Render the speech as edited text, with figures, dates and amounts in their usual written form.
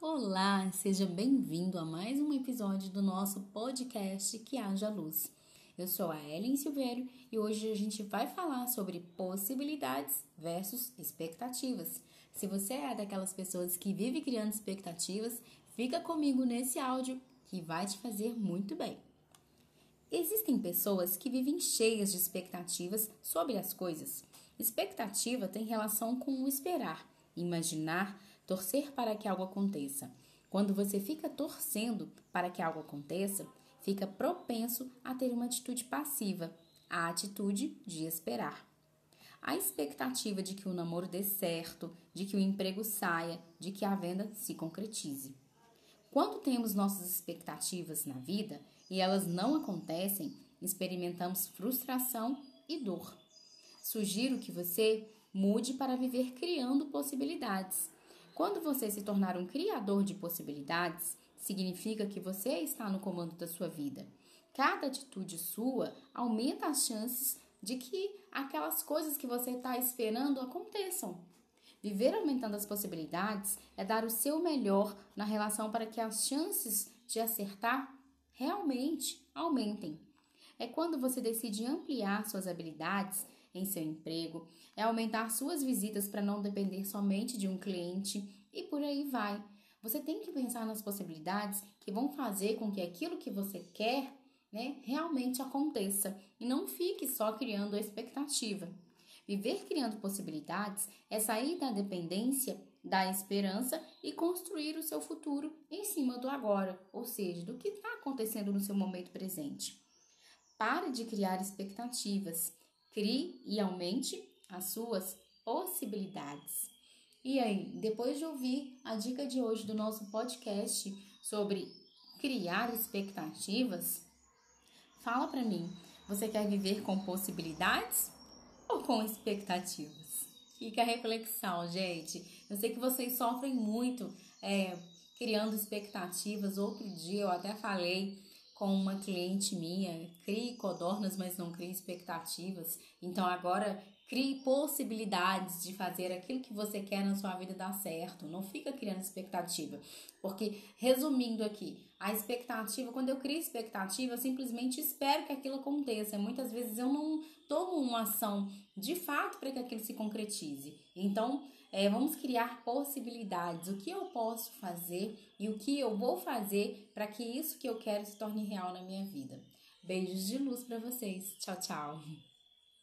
Olá, seja bem-vindo a mais um episódio do nosso podcast Que Haja Luz. Eu sou a Ellen Silveiro e hoje a gente vai falar sobre possibilidades versus expectativas. Se você é daquelas pessoas que vive criando expectativas, fica comigo nesse áudio que vai te fazer muito bem. Existem pessoas que vivem cheias de expectativas sobre as coisas. Expectativa tem relação com o esperar, imaginar, torcer para que algo aconteça. Quando você fica torcendo para que algo aconteça, fica propenso a ter uma atitude passiva, a atitude de esperar. A expectativa de que o namoro dê certo, de que o emprego saia, de que a venda se concretize. Quando temos nossas expectativas na vida e elas não acontecem, experimentamos frustração e dor. Sugiro que você mude para viver criando possibilidades. Quando você se tornar um criador de possibilidades, significa que você está no comando da sua vida. Cada atitude sua aumenta as chances de que aquelas coisas que você está esperando aconteçam. Viver aumentando as possibilidades é dar o seu melhor na relação para que as chances de acertar realmente aumentem. É quando você decide ampliar suas habilidades em seu emprego, é aumentar suas visitas para não depender somente de um cliente e por aí vai. Você tem que pensar nas possibilidades que vão fazer com que aquilo que você quer, realmente aconteça e não fique só criando a expectativa. Viver criando possibilidades é sair da dependência, da esperança e construir o seu futuro em cima do agora, ou seja, do que está acontecendo no seu momento presente. Pare de criar expectativas. Crie e aumente as suas possibilidades. E aí, depois de ouvir a dica de hoje do nosso podcast sobre criar expectativas, fala para mim, você quer viver com possibilidades ou com expectativas? Fica a reflexão, gente. Eu sei que vocês sofrem muito criando expectativas. Outro dia eu até falei com uma cliente minha, crie codornas, mas não crie expectativas. Então agora crie possibilidades de fazer aquilo que você quer na sua vida dar certo. Não fica criando expectativa. Porque, resumindo aqui, a expectativa, quando eu crio expectativa, eu simplesmente espero que aquilo aconteça. Muitas vezes eu não tomo uma ação de fato para que aquilo se concretize. Então, vamos criar possibilidades. O que eu posso fazer e o que eu vou fazer para que isso que eu quero se torne real na minha vida. Beijos de luz para vocês. Tchau, tchau.